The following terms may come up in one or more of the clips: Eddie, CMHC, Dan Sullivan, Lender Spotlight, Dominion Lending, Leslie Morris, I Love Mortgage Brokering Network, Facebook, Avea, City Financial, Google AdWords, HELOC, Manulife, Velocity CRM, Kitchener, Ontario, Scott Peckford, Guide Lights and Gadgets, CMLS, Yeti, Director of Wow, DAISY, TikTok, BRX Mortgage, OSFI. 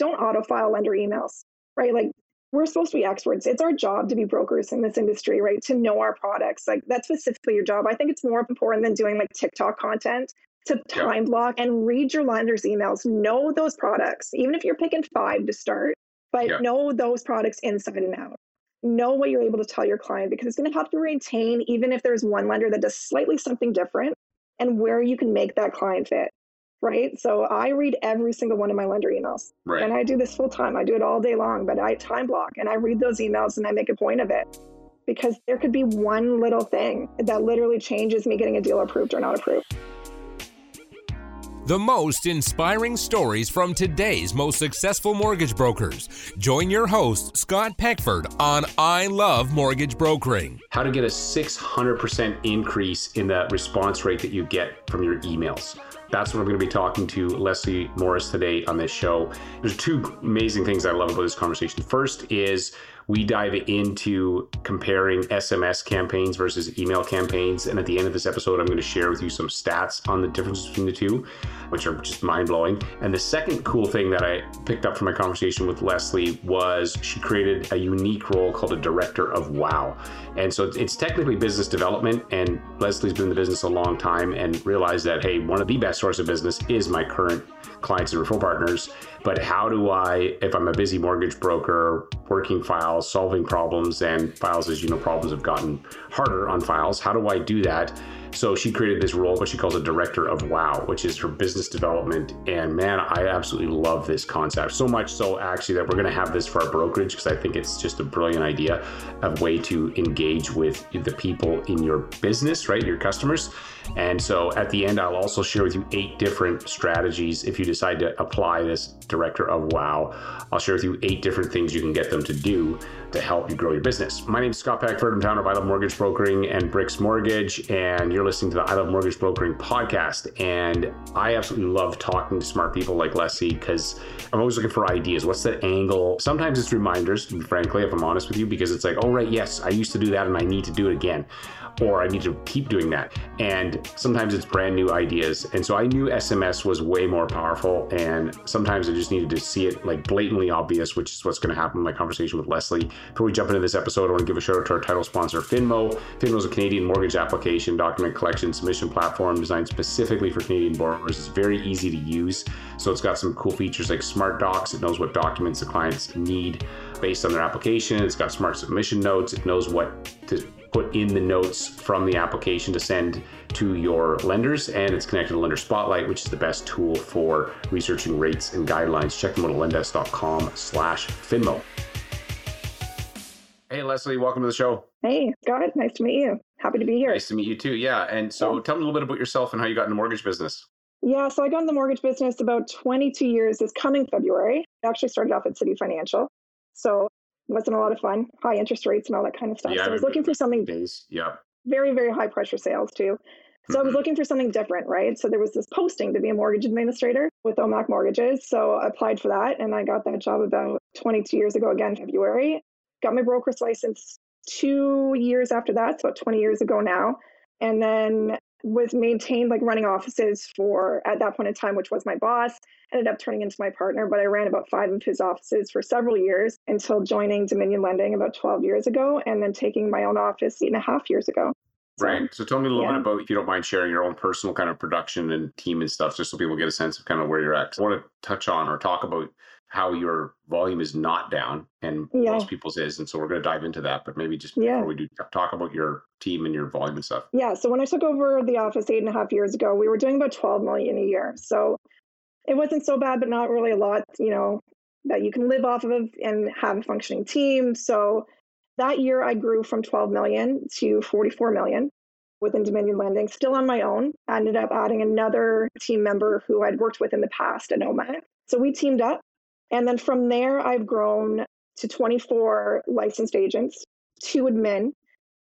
don't auto-file lender emails, right? Like, we're supposed to be experts. It's our job to be brokers in this industry, right? To know our products. Like, that's specifically your job. I think it's more important than doing like TikTok content to time block and read your lender's emails. Know those products, even if you're picking 5 to start, but know those products inside and out. Know what you're able to tell your client, because it's going to help you retain, even if there's one lender that does slightly something different, and where you can make that client fit. Right. So I read every single one of my lender emails, and I do this full time. I do it all day long, but I time block and I read those emails and I make a point of it, because there could be one little thing that literally changes me getting a deal approved or not approved. The most inspiring stories from today's most successful mortgage brokers. Join your host, Scott Peckford, on I Love Mortgage Brokering. How to get a 600% increase in that response rate that you get from your emails. That's what I'm going to be talking to Leslie Morris today on this show. There's 2 amazing things I love about this conversation. First is we dive into comparing SMS campaigns versus email campaigns. And at the end of this episode, I'm going to share with you some stats on the difference between the 2, which are just mind-blowing. And the second cool thing that I picked up from my conversation with Leslie was she created a unique role called a Director of Wow. And so it's technically business development. And Leslie's been in the business a long time and realized that, hey, one of the best source of business is my current clients and referral partners. But how do I, if I'm a busy mortgage broker, working files, solving problems, and files, as you know, problems have gotten harder on files. How do I do that? So she created this role, what she calls a Director of Wow, which is her business development. And man, I absolutely love this concept. So much so, actually, that we're going to have this for our brokerage, because I think it's just a brilliant idea of way to engage with the people in your business, right? Your customers. And so at the end, I'll also share with you 8 different strategies. If you decide to apply this Director of Wow, I'll share with you 8 different things you can get them to do to help you grow your business. My name is Scott Peckford. I'm founder of I Love Mortgage Brokering and BRX Mortgage, and you're listening to the I Love Mortgage Brokering podcast. And I absolutely love talking to smart people like Leslie, because I'm always looking for ideas. What's that angle? Sometimes it's reminders, frankly, if I'm honest with you, because it's like, oh, right, yes, I used to do that and I need to do it again, or I need to keep doing that. And sometimes it's brand new ideas. And so I knew SMS was way more powerful, and sometimes I just needed to see it like blatantly obvious, which is what's going to happen in my conversation with Leslie. Before we jump into this episode, I want to give a shout out to our title sponsor, Finmo. Finmo is a Canadian mortgage application document collection submission platform designed specifically for Canadian borrowers. It's very easy to use. So it's got some cool features like smart docs. It knows what documents the clients need based on their application. It's got smart submission notes. It knows what to put in the notes from the application to send to your lenders, and it's connected to Lender Spotlight, which is the best tool for researching rates and guidelines. Check them out at lendesk.com/Finmo. Hey, Leslie, welcome to the show. Hey, Scott, nice to meet you. Happy to be here. Nice to meet you too. Yeah. And so tell me a little bit about yourself and how you got in the mortgage business. Yeah. So I got in the mortgage business about 22 years this coming February. I actually started off at City Financial. So wasn't a lot of fun, high interest rates and all that kind of stuff. Yeah, so I was looking for something very, very high pressure sales too. So I was looking for something different, right? So there was this posting to be a mortgage administrator with OMAC Mortgages. So I applied for that and I got that job about 22 years ago, again, February. Got my broker's license 2 years after that, so about 20 years ago now. And then was maintained like running offices for, at that point in time, which was my boss, ended up turning into my partner, but I ran about 5 of his offices for several years until joining Dominion Lending about 12 years ago, and then taking my own office 8.5 years ago. So, right. So tell me a little bit about, if you don't mind sharing, your own personal kind of production and team and stuff, just so people get a sense of kind of where you're at. I want to touch on or talk about how your volume is not down and most people's is. And so we're going to dive into that, but maybe just before we do, talk about your team and your volume and stuff. Yeah. So when I took over the office 8.5 years ago, we were doing about 12 million a year. So it wasn't so bad, but not really a lot, you know, that you can live off of and have a functioning team. So that year I grew from 12 million to 44 million within Dominion Lending, still on my own. I ended up adding another team member who I'd worked with in the past at OMAC. So we teamed up. And then from there, I've grown to 24 licensed agents, 2 admin.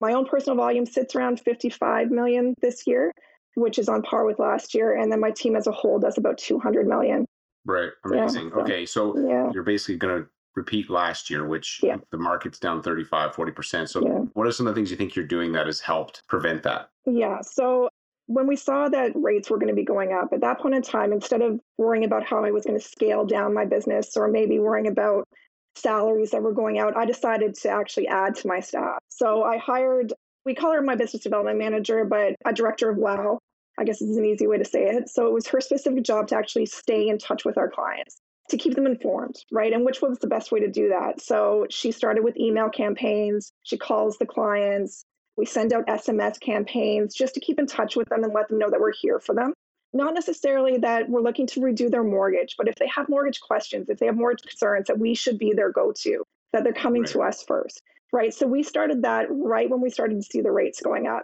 My own personal volume sits around 55 million this year, which is on par with last year. And then my team as a whole does about 200 million. Right. Amazing. Yeah. Okay. So you're basically going to repeat last year, which the market's down 35, 40%. So what are some of the things you think you're doing that has helped prevent that? Yeah. So when we saw that rates were going to be going up, at that point in time, instead of worrying about how I was going to scale down my business or maybe worrying about salaries that were going out, I decided to actually add to my staff. So I hired, we call her my business development manager, but a director of WOW, I guess is an easy way to say it. So it was her specific job to actually stay in touch with our clients, to keep them informed, right? And which was the best way to do that. So she started with email campaigns, she calls the clients, we send out SMS campaigns just to keep in touch with them and let them know that we're here for them. Not necessarily that we're looking to redo their mortgage, but if they have mortgage questions, if they have mortgage concerns, that we should be their go-to, that they're coming to us first, right? So we started that right when we started to see the rates going up.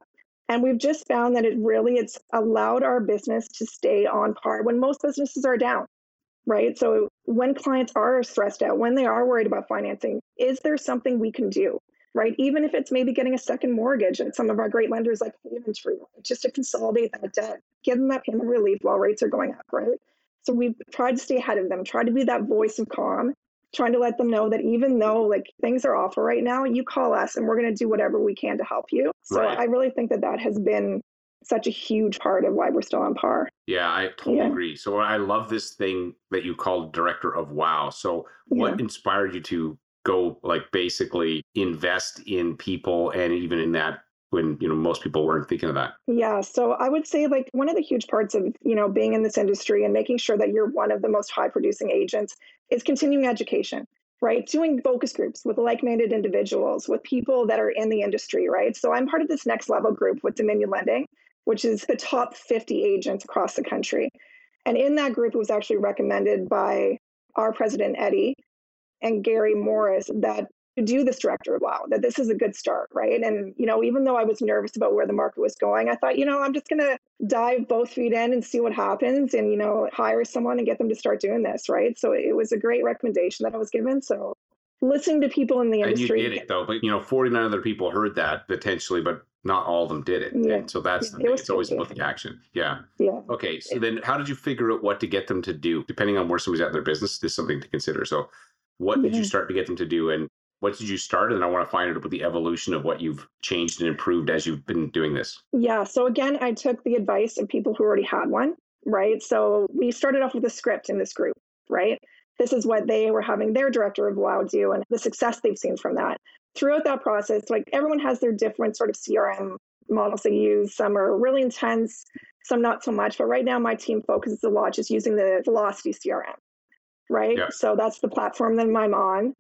And we've just found that it's allowed our business to stay on par when most businesses are down, right? So when clients are stressed out, when they are worried about financing, is there something we can do? Right? Even if it's maybe getting a second mortgage at some of our great lenders like Inventory, just to consolidate that debt, give them that payment relief while rates are going up, right? So we've tried to stay ahead of them, tried to be that voice of calm, trying to let them know that even though like things are awful right now, you call us and we're going to do whatever we can to help you. So right. I really think that that has been such a huge part of why we're still on par. Yeah, I totally agree. So I love this thing that you call Director of WOW. So what inspired you to go like basically invest in people and even in that when, you know, most people weren't thinking of that? Yeah. So I would say like one of the huge parts of, you know, being in this industry and making sure that you're one of the most high producing agents is continuing education, right? Doing focus groups with like-minded individuals, with people that are in the industry, right? So I'm part of this next level group with Dominion Lending, which is the top 50 agents across the country. And in that group, it was actually recommended by our president, Eddie, and Gary Morris, that to do this Director of WOW, that this is a good start, right? And, you know, even though I was nervous about where the market was going, I thought, you know, I'm just going to dive both feet in and see what happens and, you know, hire someone and get them to start doing this, right? So it was a great recommendation that I was given. So listening to people in the industry. And you did it though, but, you know, 49 other people heard that potentially, but not all of them did it. Yeah. And so that's the thing. It's always about the action. Yeah. Yeah. Okay. So then how did you figure out what to get them to do? Depending on where somebody's at in their business, this is something to consider. So what did you start to get them to do? And what did you start? And I want to find out about the evolution of what you've changed and improved as you've been doing this. Yeah. So again, I took the advice of people who already had one, right? So we started off with a script in this group, right? This is what they were having their Director of WOW do and the success they've seen from that. Throughout that process, like everyone has their different sort of CRM models they use. Some are really intense, some not so much. But right now, my team focuses a lot just using the Velocity CRM. Right. Yeah. So that's the platform that I'm on.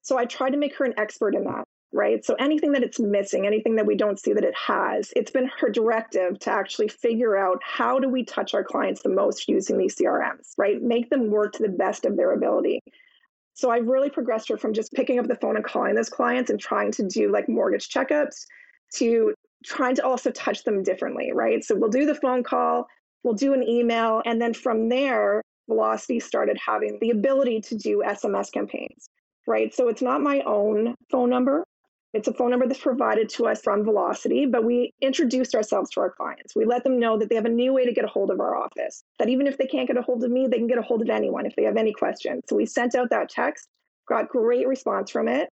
So I tried to make her an expert in that. Right. So anything that it's missing, anything that we don't see that it has, it's been her directive to actually figure out how do we touch our clients the most using these CRMs, right? Make them work to the best of their ability. So I've really progressed her from just picking up the phone and calling those clients and trying to do like mortgage checkups to trying to also touch them differently. Right. So we'll do the phone call, we'll do an email. And then from there, Velocity started having the ability to do SMS campaigns, right? So it's not my own phone number. It's a phone number that's provided to us from Velocity, but we introduced ourselves to our clients. We let them know that they have a new way to get a hold of our office, that even if they can't get a hold of me, they can get a hold of anyone if they have any questions. So we sent out that text, got great response from it.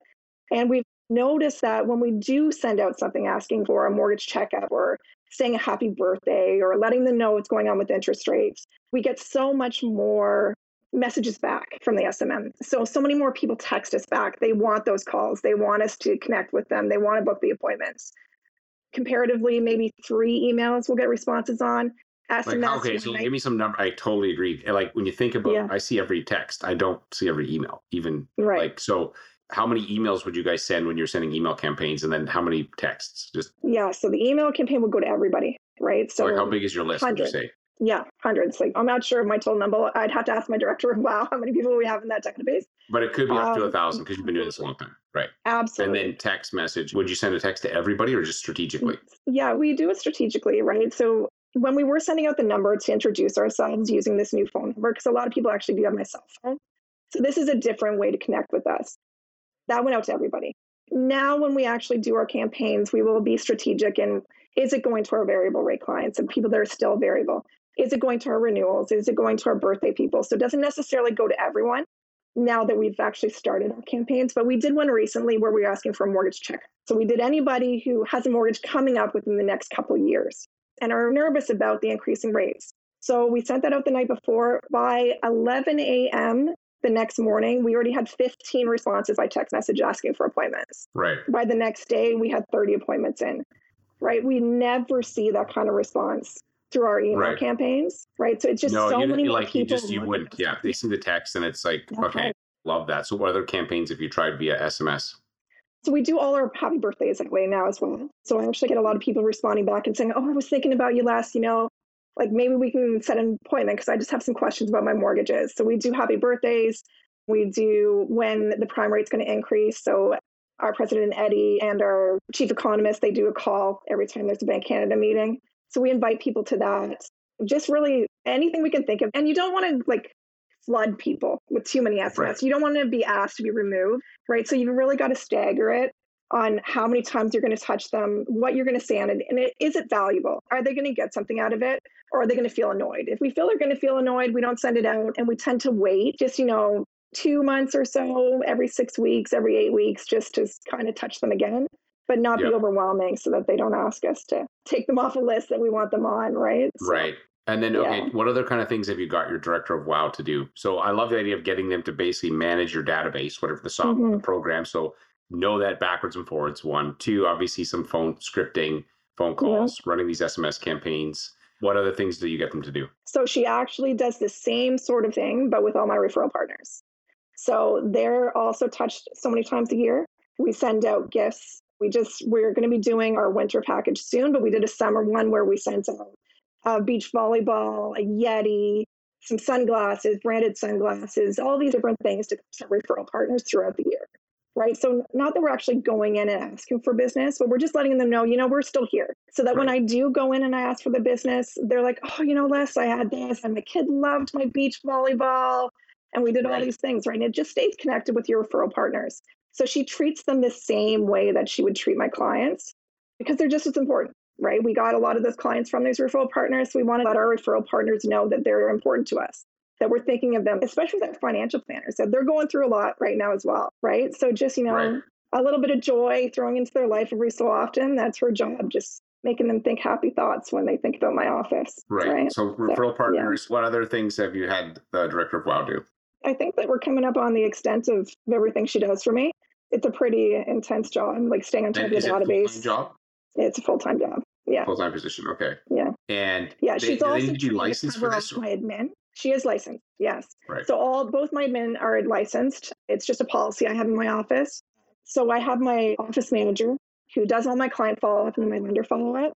And we've noticed that when we do send out something asking for a mortgage checkup or saying a happy birthday or letting them know what's going on with interest rates, we get so much more messages back from the SMM. So many more people text us back. They want those calls. They want us to connect with them. They want to book the appointments. Comparatively, maybe 3 emails we'll get responses on. SMS. Like, okay, so give me some number. I totally agree. Like when you think about, I see every text. I don't see every email even. Right. Like, so how many emails would you guys send when you're sending email campaigns, and then how many texts? So the email campaign would go to everybody, right? So like how big is your list? Hundreds. Would you say? Yeah, hundreds. Like I'm not sure of my total number. I'd have to ask my Director of WOW how many people we have in that database. But it could be up to 1,000 because you've been doing this a long time, right? Absolutely. And then text message. Would you send a text to everybody or just strategically? Yeah, we do it strategically, right? So when we were sending out the number to introduce ourselves using this new phone number, because a lot of people actually do have my cell phone, so this is a different way to connect with us. That went out to everybody. Now, when we actually do our campaigns, we will be strategic. And is it going to our variable rate clients and people that are still variable? Is it going to our renewals? Is it going to our birthday people? So it doesn't necessarily go to everyone now that we've actually started our campaigns. But we did one recently where we were asking for a mortgage check. So we did anybody who has a mortgage coming up within the next couple of years. and are nervous about the increasing rates. So we sent that out the night before. By 11 a.m. the next morning, we already had 15 responses by text message asking for appointments. Right. By the next day, we had 30 appointments in. Right. We never see that kind of response through our email campaigns. Right. So it's just you wouldn't. Yeah. They see the text and it's like, okay, love that. So what other campaigns have you tried via SMS? So we do all our happy birthdays that way now as well. So I actually get a lot of people responding back and saying, oh, I was thinking about you last, like maybe we can set an appointment because I just have some questions about my mortgages. So we do happy birthdays. We do when the prime rate's going to increase. So our president, Eddie, and our chief economist, they do a call every time there's a Bank Canada meeting. So we invite people to that. Just really anything we can think of. And you don't want to flood people with too many SMS. Right. You don't want to be asked to be removed, right? So you've really got to stagger it on how many times you're going to touch them, what you're going to say on it, and is it valuable? Are they going to get something out of it, or are they going to feel annoyed? If we feel they're going to feel annoyed, we don't send it out, and we tend to wait just, 2 months or so, every 6 weeks, every 8 weeks, just to kind of touch them again, but not be overwhelming so that they don't ask us to take them off a list that we want them on, right? So, right. And then, okay, what other kind of things have you got your director of WOW to do? So I love the idea of getting them to basically manage your database, whatever the software program. So know that backwards and forwards, one. Two, obviously some phone scripting, phone calls, running these SMS campaigns. What other things do you get them to do? So she actually does the same sort of thing, but with all my referral partners. So they're also touched so many times a year. We send out gifts. We're going to be doing our winter package soon, but we did a summer one where we sent out beach volleyball, a Yeti, some sunglasses, branded sunglasses, all these different things to referral partners throughout the year, right? So not that we're actually going in and asking for business, but we're just letting them know, we're still here. So that when I do go in and I ask for the business, they're like, oh, Les, I had this and my kid loved my beach volleyball and we did all these things, right? And it just stays connected with your referral partners. So she treats them the same way that she would treat my clients because they're just as important. Right? We got a lot of those clients from these referral partners. So we want to let our referral partners know that they're important to us, that we're thinking of them, especially that financial planners. So they're going through a lot right now as well, right? So just, a little bit of joy throwing into their life every so often. That's her job, just making them think happy thoughts when they think about my office. Right. So referral partners, what other things have you had the director of WOW do? I think that we're coming up on the extent of everything she does for me. It's a pretty intense job, staying on top of the database. It's a full-time job. Yeah. Full-time position. Okay. Yeah. And she's also licensed for this. My admin. She is licensed. Yes. Right. So both my admin are licensed. It's just a policy I have in my office. So I have my office manager who does all my client follow-up and my lender follow-up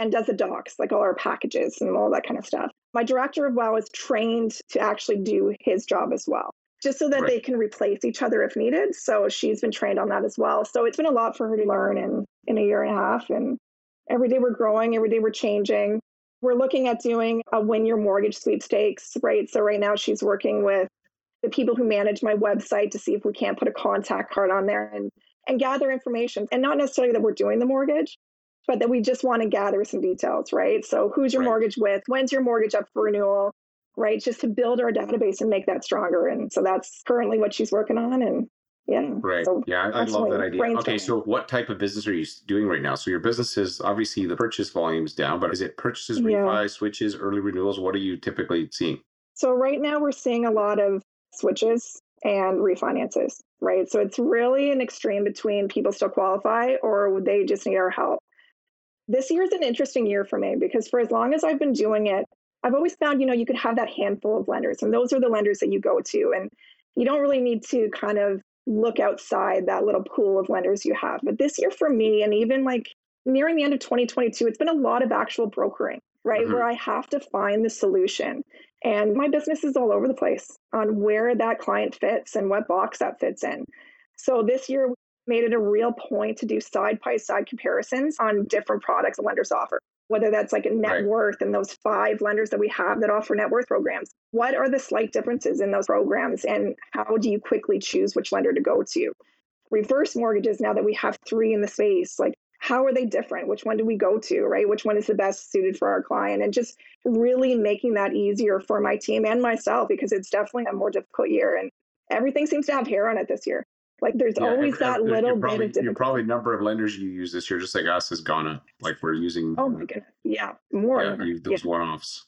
and does the docs, all our packages and all that kind of stuff. My director of WOW is trained to actually do his job as well, just so that they can replace each other if needed. So she's been trained on that as well. So it's been a lot for her to learn in a year and a half. And every day we're growing, every day we're changing. We're looking at doing a win your mortgage sweepstakes, right? So right now she's working with the people who manage my website to see if we can't put a contact card on there and gather information. And not necessarily that we're doing the mortgage, but that we just want to gather some details, right? So who's your mortgage with? When's your mortgage up for renewal? Right, just to build our database and make that stronger. And so that's currently what she's working on. And So I love that idea. Okay, so what type of business are you doing right now? So your business is obviously the purchase volume is down, but is it purchases, refi, switches, early renewals? What are you typically seeing? So right now we're seeing a lot of switches and refinances, right? So it's really an extreme between people still qualify or they just need our help. This year is an interesting year for me because for as long as I've been doing it, I've always found, you could have that handful of lenders and those are the lenders that you go to and you don't really need to kind of look outside that little pool of lenders you have. But this year for me, and even nearing the end of 2022, it's been a lot of actual brokering, right? Mm-hmm. Where I have to find the solution and my business is all over the place on where that client fits and what box that fits in. So this year we made it a real point to do side-by-side comparisons on different products lenders offer. Whether that's net worth and those 5 lenders that we have that offer net worth programs. What are the slight differences in those programs and how do you quickly choose which lender to go to? Reverse mortgages, now that we have 3 in the space, how are they different? Which one do we go to, right? Which one is the best suited for our client? And just really making that easier for my team and myself because it's definitely a more difficult year and everything seems to have hair on it this year. Like there's always that little bit of difficulty. Your probably number of lenders you use this year, just like us, has gone up. Like we're using. Oh my goodness. Yeah. More. Yeah, those one-offs.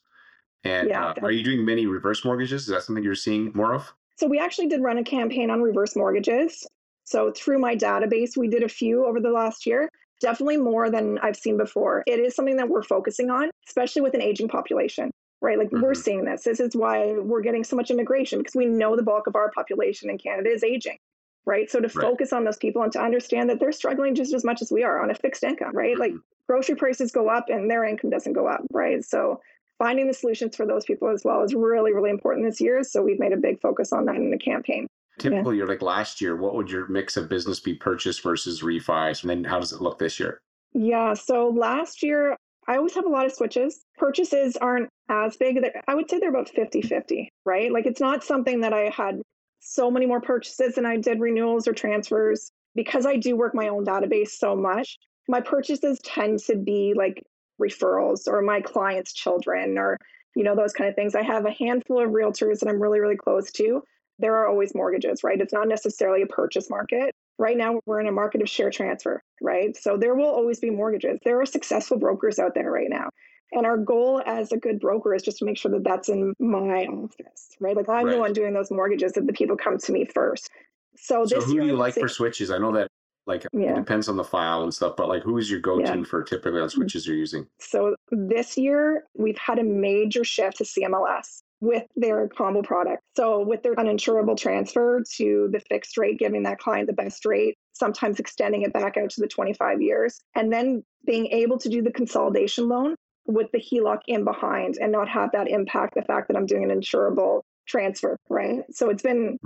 And are you doing many reverse mortgages? Is that something you're seeing more of? So we actually did run a campaign on reverse mortgages. So through my database, we did a few over the last year. Definitely more than I've seen before. It is something that we're focusing on, especially with an aging population, right? Like we're seeing this. This is why we're getting so much immigration, because we know the bulk of our population in Canada is aging, right? So to focus on those people and to understand that they're struggling just as much as we are on a fixed income, right? Like grocery prices go up and their income doesn't go up, right? So finding the solutions for those people as well is really, really important this year. So we've made a big focus on that in the campaign. Typical year, like last year, what would your mix of business be, purchase versus refis? And then how does it look this year? Yeah. So last year, I always have a lot of switches. Purchases aren't as big. I would say they're about 50-50, right? Like it's not something that I had so many more purchases than I did renewals or transfers. Because I do work my own database so much, my purchases tend to be like referrals or my clients' children or, you know, those kind of things. I have a handful of realtors that I'm really, really close to. There are always mortgages, right? It's not necessarily a purchase market. Right now, we're in a market of share transfer, right? So there will always be mortgages. There are successful brokers out there right now. And our goal as a good broker is just to make sure that that's in my office, right? Like I'm the one doing those mortgages, that the people come to me first. So this who year, do you like for switches? I know that like it depends on the file and stuff, but like who is your go-to for typically on switches you're using? So this year, we've had a major shift to CMLS with their combo product. So with their uninsurable transfer to the fixed rate, giving that client the best rate, sometimes extending it back out to the 25 years, and then being able to do the consolidation loan with the HELOC in behind and not have that impact the fact that I'm doing an insurable transfer, right? So it's been,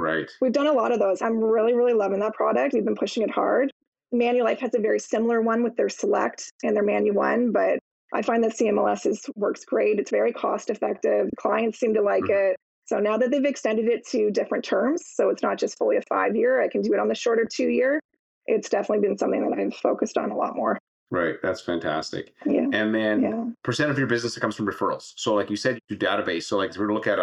we've done a lot of those. I'm really, really loving that product. We've been pushing it hard. Manulife has a very similar one with their Select and their Manu One, but I find that CMLS works great. It's very cost effective. Clients seem to like it. So now that they've extended it to different terms, so it's not just fully a 5-year, I can do it on the shorter 2-year. It's definitely been something that I've focused on a lot more. Right. That's fantastic. Yeah. And then percent of your business that comes from referrals. So like you said, your database. So like if we're to look at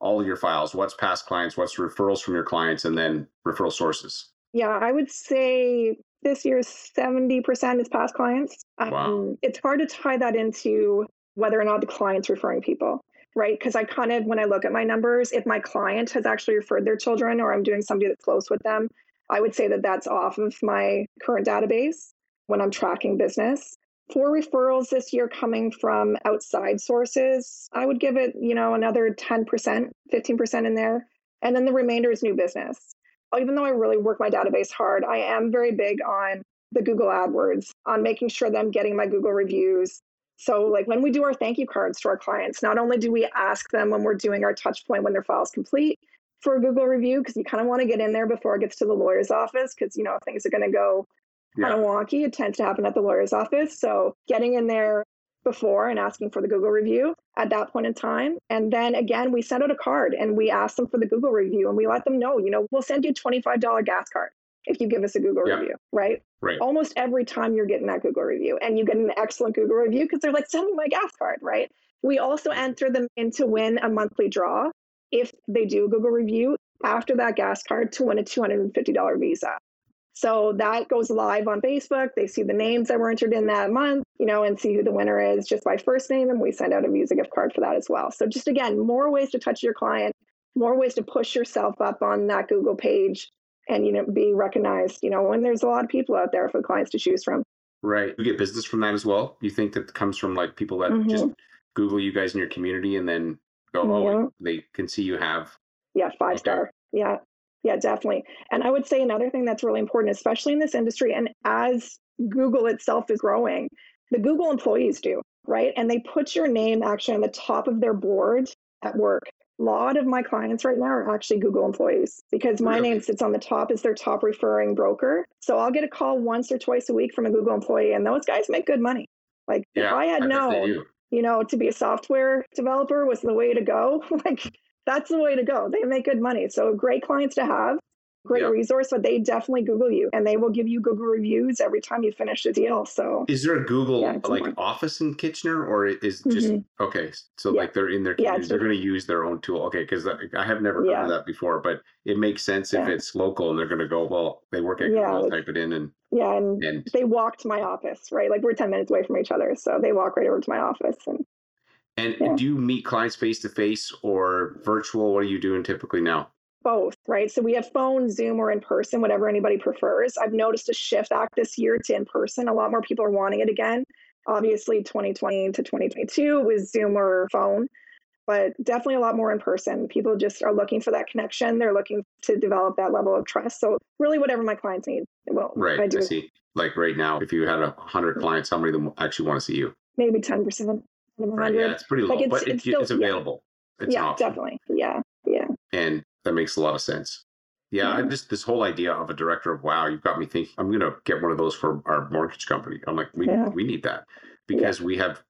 all of your files, what's past clients, what's referrals from your clients, and then referral sources. Yeah, I would say this year's 70% is past clients. It's hard to tie that into whether or not the client's referring people, right? Because I kind of, when I look at my numbers, if my client has actually referred their children or I'm doing somebody that's close with them, I would say that that's off of my current database when I'm tracking business. For referrals this year coming from outside sources, I would give it, you know, another 10%, 15% in there. And then the remainder is new business. Even though I really work my database hard, I am very big on the Google AdWords, on making sure that I'm getting my Google reviews. So like when we do our thank you cards to our clients, not only do we ask them when we're doing our touch point when their file's complete for a Google review, because you kind of want to get in there before it gets to the lawyer's office, because, you know, things are going to go kind of wonky. It tends to happen at the lawyer's office. So getting in there before and asking for the Google review at that point in time. And then again, we send out a card and we ask them for the Google review and we let them know, you know, we'll send you a $25 gas card if you give us a Google review, right? Right. Almost every time you're getting that Google review and you get an excellent Google review because they're like, send me my gas card, right? We also enter them in to win a monthly draw if they do a Google review after that gas card to win a $250 Visa. So that goes live on Facebook. They see the names that were entered in that month, you know, and see who the winner is just by first name. And we send out a Visa gift card for that as well. So just, again, more ways to touch your client, more ways to push yourself up on that Google page and, you know, be recognized, you know, when there's a lot of people out there for clients to choose from. Right. You get business from that as well. You think that comes from like people that just Google you guys in your community and then go, oh, they can see you have. Yeah. Five star. Yeah. Yeah, definitely. And I would say another thing that's really important, especially in this industry, and as Google itself is growing, the Google employees do, right? And they put your name actually on the top of their board at work. A lot of my clients right now are actually Google employees because my name sits on the top as their top referring broker. So I'll get a call once or twice a week from a Google employee, and those guys make good money. Like if I had known, you know, to be a software developer was the way to go, like that's the way to go. They make good money. So great clients to have, great resource, but they definitely Google you and they will give you Google reviews every time you finish a deal. So is there a Google office in Kitchener, or is just okay? So like they're in their community, they're going to use their own tool. Okay, because I have never heard of that before, but it makes sense if it's local and they're going to go, well, they work at Google, type it in and. Yeah, and they walked my office, right? Like we're 10 minutes away from each other. So they walk right over to my office. And do you meet clients face-to-face or virtual? What are you doing typically now? Both, right? So we have phone, Zoom, or in person, whatever anybody prefers. I've noticed a shift back this year to in person. A lot more people are wanting it again. Obviously, 2020 to 2022 was Zoom or phone, but definitely a lot more in person. People just are looking for that connection. They're looking to develop that level of trust. So really whatever my clients need. Well, right. I see. Like right now, if you had 100 clients, how many of them actually want to see you? Maybe 10%. Right. Yeah, it's pretty low, like but it's available. Yeah, it's definitely. Yeah. Yeah. And that makes a lot of sense. Yeah. Mm-hmm. This whole idea of a director of wow, you've got me thinking, I'm going to get one of those for our mortgage company. I'm like, we need that because we have,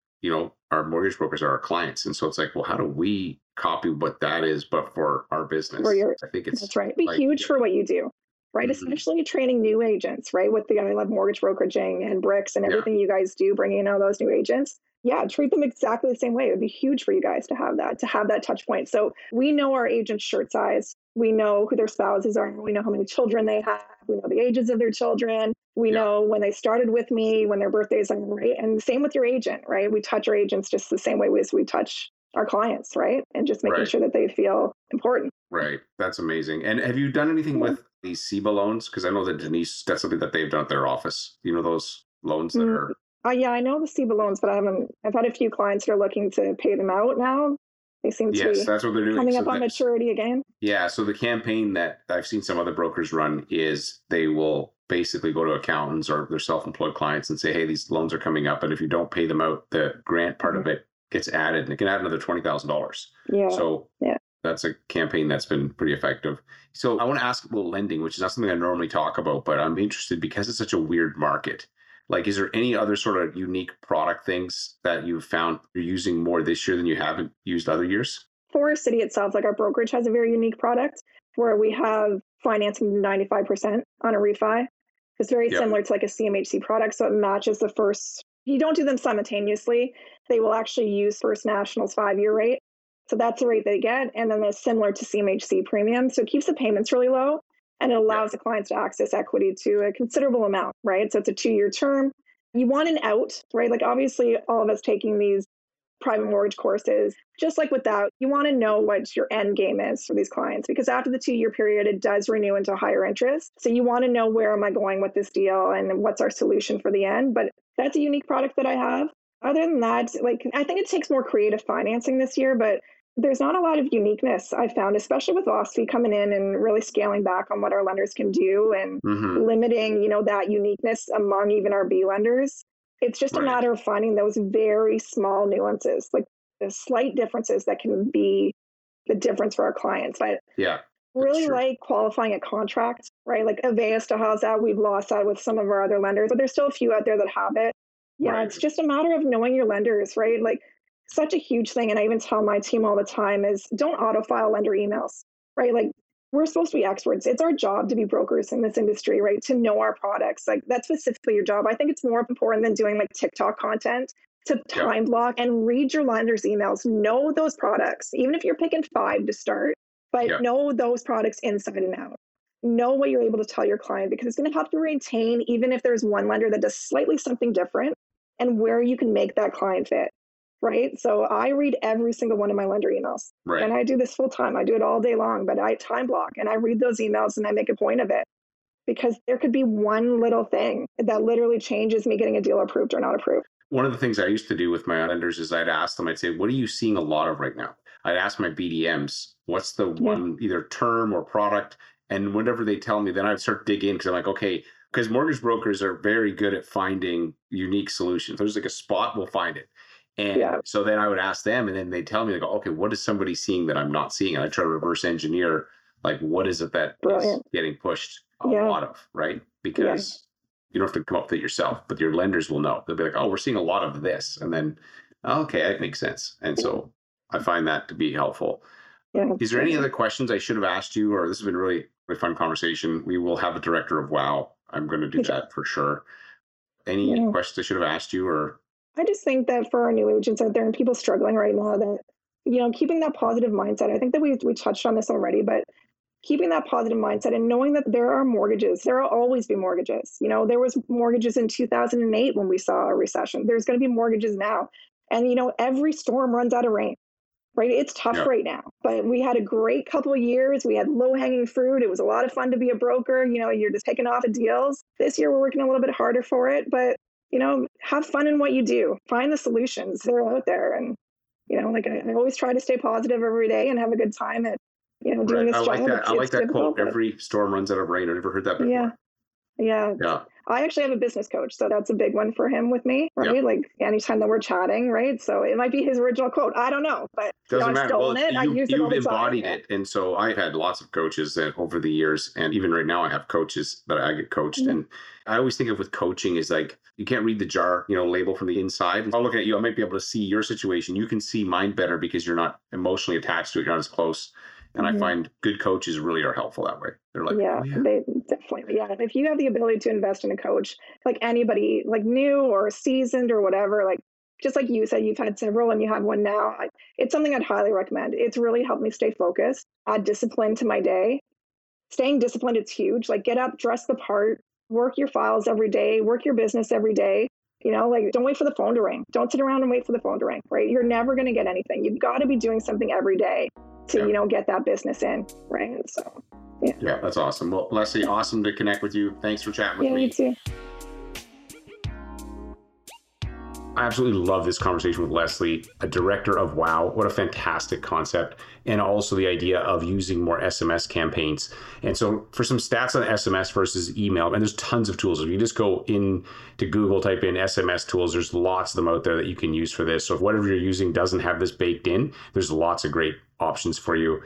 our mortgage brokers are our clients. And so it's like, well, how do we copy what that is, but for our business? I think that's right. It'd be huge for what you do. Right. Mm-hmm. Especially training new agents, right? With the I Love Mortgage Brokering and BRX and everything you guys do, bringing in all those new agents. Yeah. Treat them exactly the same way. It would be huge for you guys to have that touch point. So we know our agent's shirt size. We know who their spouses are. We know how many children they have. We know the ages of their children. We know when they started with me, when their birthdays are, right? And same with your agent, right? We touch our agents just the same way as we touch our clients, right? And just making sure that they feel important. Right. That's amazing. And have you done anything with these SEBA loans? Because I know that Denise, that's something that they've done at their office. You know, those loans that are... yeah, I know the SEBA loans, but I've had a few clients that are looking to pay them out now. They seem to be that's what they're doing. Coming up on maturity again. Yeah. So the campaign that I've seen some other brokers run is they will basically go to accountants or their self-employed clients and say, hey, these loans are coming up. And if you don't pay them out, the grant part of it gets added and it can add another $20,000. Yeah. So that's a campaign that's been pretty effective. So I want to ask about lending, which is not something I normally talk about, but I'm interested because it's such a weird market. Like, is there any other sort of unique product things that you've found you're using more this year than you haven't used other years? For our city itself, like our brokerage has a very unique product where we have financing 95% on a refi. It's very similar to like a CMHC product. So it matches the first, you don't do them simultaneously. They will actually use First National's 5-year rate. So that's the rate they get. And then it's similar to CMHC premium. So it keeps the payments really low. And it allows the clients to access equity to a considerable amount, right? So it's a 2-year term. You want an out, right? Like obviously all of us taking these private mortgage courses, just like with that, you want to know what your end game is for these clients, because after the 2-year period, it does renew into higher interest. So you want to know, where am I going with this deal and what's our solution for the end? But that's a unique product that I have. Other than that, like I think it takes more creative financing this year, but there's not a lot of uniqueness I found, especially with OSFI coming in and really scaling back on what our lenders can do and limiting, that uniqueness among even our B lenders. It's just a matter of finding those very small nuances, like the slight differences that can be the difference for our clients. But really like qualifying a contract, right? Like Avea still has that. We've lost that with some of our other lenders, but there's still a few out there that have it. Yeah, it's just a matter of knowing your lenders, right? Like, such a huge thing. And I even tell my team all the time is don't auto-file lender emails, right? Like we're supposed to be experts. It's our job to be brokers in this industry, right? To know our products. Like that's specifically your job. I think it's more important than doing like TikTok content to time block and read your lender's emails. Know those products, even if you're picking 5 to start, but know those products inside and out. Know what you're able to tell your client because it's going to help you retain, even if there's one lender that does slightly something different and where you can make that client fit. Right. So I read every single one of my lender emails and I do this full time. I do it all day long, but I time block and I read those emails and I make a point of it because there could be one little thing that literally changes me getting a deal approved or not approved. One of the things I used to do with my lenders is I'd ask them, I'd say, what are you seeing a lot of right now? I'd ask my BDMs, what's the one either term or product? And whenever they tell me, then I'd start digging because I'm like, okay, because mortgage brokers are very good at finding unique solutions. There's like a spot, we'll find it. And so then I would ask them and then they tell me, they go, okay, what is somebody seeing that I'm not seeing? And I try to reverse engineer, like, what is it that is getting pushed a lot of, right? Because you don't have to come up with it yourself, but your lenders will know. They'll be like, oh, we're seeing a lot of this. And then, okay, that makes sense. And so I find that to be helpful. Is there any other questions I should have asked you? Or this has been a really, really fun conversation. We will have a director of WOW. I'm going to do that for sure. Any questions I should have asked you? Or I just think that for our new agents out there and people struggling right now, that, you know, keeping that positive mindset. I think that we touched on this already, but keeping that positive mindset and knowing that there are mortgages, there will always be mortgages. You know, there was mortgages in 2008 when we saw a recession. There's going to be mortgages now. And, you know, every storm runs out of rain, right? It's tough right now, but we had a great couple of years. We had low hanging fruit. It was a lot of fun to be a broker. You know, you're just picking off the deals. This year, we're working a little bit harder for it, but, you know, have fun in what you do. Find the solutions. They're out there. And, you know, like I always try to stay positive every day and have a good time at, you know, doing this job. I like that quote, every storm runs out of rain. I never heard that before. Yeah. I actually have a business coach, so that's a big one for him with me, right? Yep. Like anytime that we're chatting, right? So it might be his original quote. I don't know, but doesn't matter. Well, you've embodied it. And so I've had lots of coaches that over the years, and even right now I have coaches that I get coached. Mm-hmm. And I always think of with coaching is like, you can't read the jar, you know, label from the inside. I'll look at you. I might be able to see your situation. You can see mine better because you're not emotionally attached to it. You're not as close. And I find good coaches really are helpful that way. They're like, they definitely, if you have the ability to invest in a coach, like anybody, like new or seasoned or whatever, like just like you said, you've had several and you have one now. It's something I'd highly recommend. It's really helped me stay focused, add discipline to my day. Staying disciplined, it's huge. Like get up, dress the part, work your files every day, work your business every day. You know, like don't wait for the phone to ring. Don't sit around and wait for the phone to ring, right? You're never going to get anything. You've got to be doing something every day to, you know, get that business in, right? So, yeah, that's awesome. Well, Leslie, awesome to connect with you. Thanks for chatting with me. You too. I absolutely love this conversation with Leslie, a director of WOW. What a fantastic concept. And also the idea of using more SMS campaigns. And so for some stats on SMS versus email, and there's tons of tools. If you just go in to Google, type in SMS tools, there's lots of them out there that you can use for this. So if whatever you're using doesn't have this baked in, there's lots of great options for you.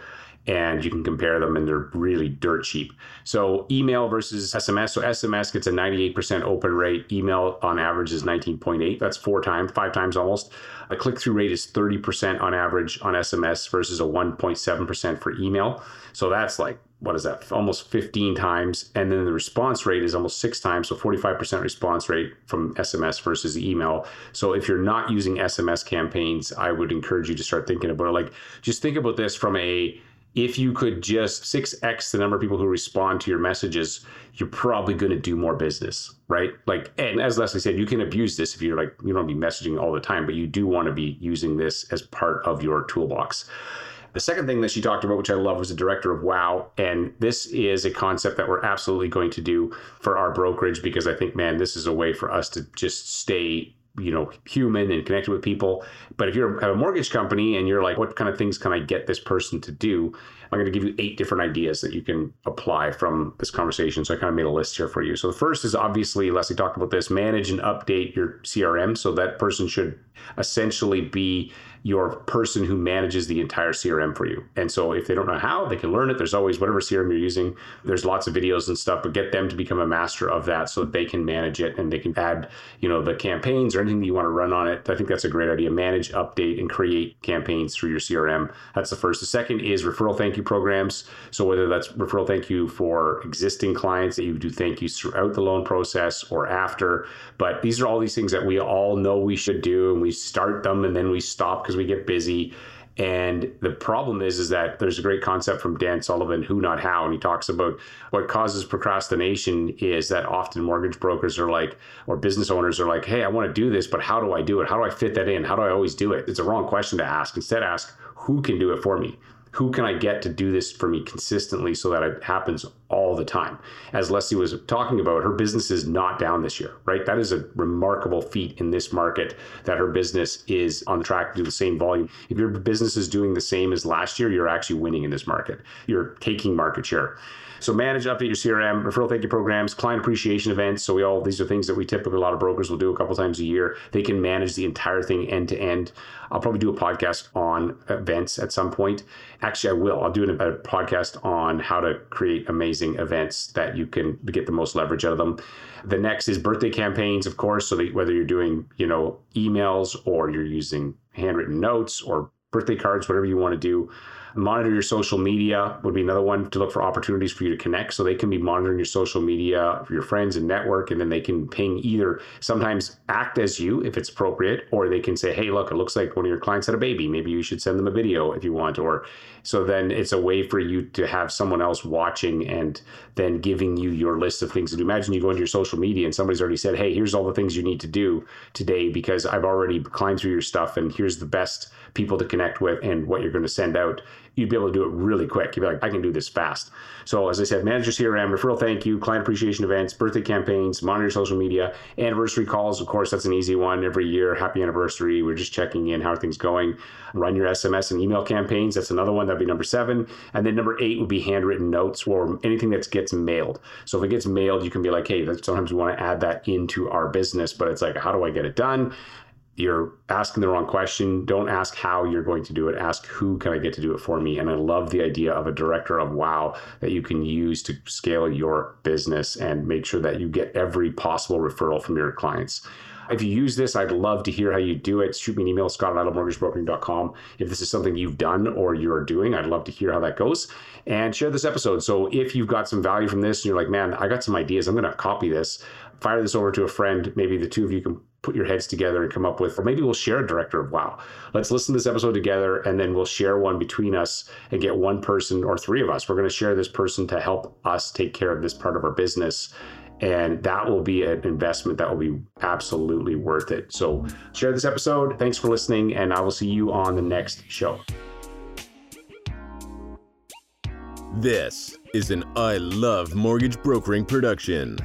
And you can compare them, and they're really dirt cheap. So email versus SMS. So SMS gets a 98% open rate. Email on average is 19.8. That's five times almost. A click-through rate is 30% on average on SMS versus a 1.7% for email. So that's like, what is that? Almost 15 times. And then the response rate is almost 6 times. So 45% response rate from SMS versus email. So if you're not using SMS campaigns, I would encourage you to start thinking about it. Like, just think about this from a, if you could just 6x the number of people who respond to your messages, you're probably going to do more business, right? Like, and as Leslie said, you can abuse this if you're like, you don't be messaging all the time, but you do want to be using this as part of your toolbox. The second thing that she talked about, which I love, was the director of WOW. And this is a concept that we're absolutely going to do for our brokerage, because I think, man, this is a way for us to just stay, you know, human and connected with people. But if you have a mortgage company and you're like, what kind of things can I get this person to do? I'm going to give you 8 different ideas that you can apply from this conversation. So I kind of made a list here for you. So the first is obviously, Leslie talked about this, manage and update your CRM. So that person should essentially be your person who manages the entire CRM for you. And so if they don't know how, they can learn it. There's always whatever CRM you're using. There's lots of videos and stuff, but get them to become a master of that so that they can manage it and they can add, you know, the campaigns or anything that you want to run on it. I think that's a great idea. Manage, update, and create campaigns through your CRM. That's the first. The second is referral thank you programs. So whether that's referral thank you for existing clients that you do thank yous throughout the loan process or after, but these are all these things that we all know we should do, and we start them and then we stop because we get busy. And the problem is that there's a great concept from Dan Sullivan, Who Not How, and he talks about what causes procrastination is that often mortgage brokers are like, or business owners are like, hey, I want to do this, but how do I do it? How do I fit that in? How do I always do it? It's a wrong question to ask. Instead, ask, who can do it for me? Who can I get to do this for me consistently so that it happens all the time? As Leslie was talking about, her business is not down this year, right? That is a remarkable feat in this market that her business is on track to do the same volume. If your business is doing the same as last year, you're actually winning in this market. You're taking market share. So manage, update your CRM, referral thank you programs, client appreciation events. So these are things that we typically, a lot of brokers will do a couple times a year. They can manage the entire thing end to end. I'll probably do a podcast on events at some point. Actually, I will. I'll do a podcast on how to create amazing events that you can get the most leverage out of them. The next is birthday campaigns, of course. So whether you're doing, you know, emails or you're using handwritten notes or birthday cards, whatever you want to do. Monitor your social media would be another one to look for opportunities for you to connect. So they can be monitoring your social media for your friends and network, and then they can ping, either sometimes act as you if it's appropriate, or they can say, hey, look, it looks like one of your clients had a baby. Maybe you should send them a video if you want. Or so then it's a way for you to have someone else watching and then giving you your list of things to do. Imagine you go into your social media and somebody's already said, hey, here's all the things you need to do today because I've already climbed through your stuff, and here's the best people to connect with and what you're going to send out. You'd be able to do it really quick. You'd be like, I can do this fast. So as I said, manager CRM, referral thank you, client appreciation events, birthday campaigns, monitor social media, anniversary calls. Of course, that's an easy one every year. Happy anniversary. We're just checking in. How are things going? Run your SMS and email campaigns. That's another one. That'd be number 7. And then number 8 would be handwritten notes or anything that gets mailed. So if it gets mailed, you can be like, hey, sometimes we want to add that into our business, but it's like, how do I get it done? You're asking the wrong question. Don't ask how you're going to do it. Ask, who can I get to do it for me? And I love the idea of a director of wow that you can use to scale your business and make sure that you get every possible referral from your clients. If you use this, I'd love to hear how you do it. Shoot me an email, scott@ilovemortgagebrokering.com. If this is something you've done or you're doing, I'd love to hear how that goes. And share this episode. So if you've got some value from this and you're like, man, I got some ideas, I'm going to copy this, fire this over to a friend. Maybe the two of you can put your heads together and come up with, or maybe we'll share a director of wow. Let's listen to this episode together, and then we'll share one between us and get one person or three of us. We're going to share this person to help us take care of this part of our business. And that will be an investment that will be absolutely worth it. So share this episode. Thanks for listening, and I will see you on the next show. This is an I Love Mortgage Brokering production.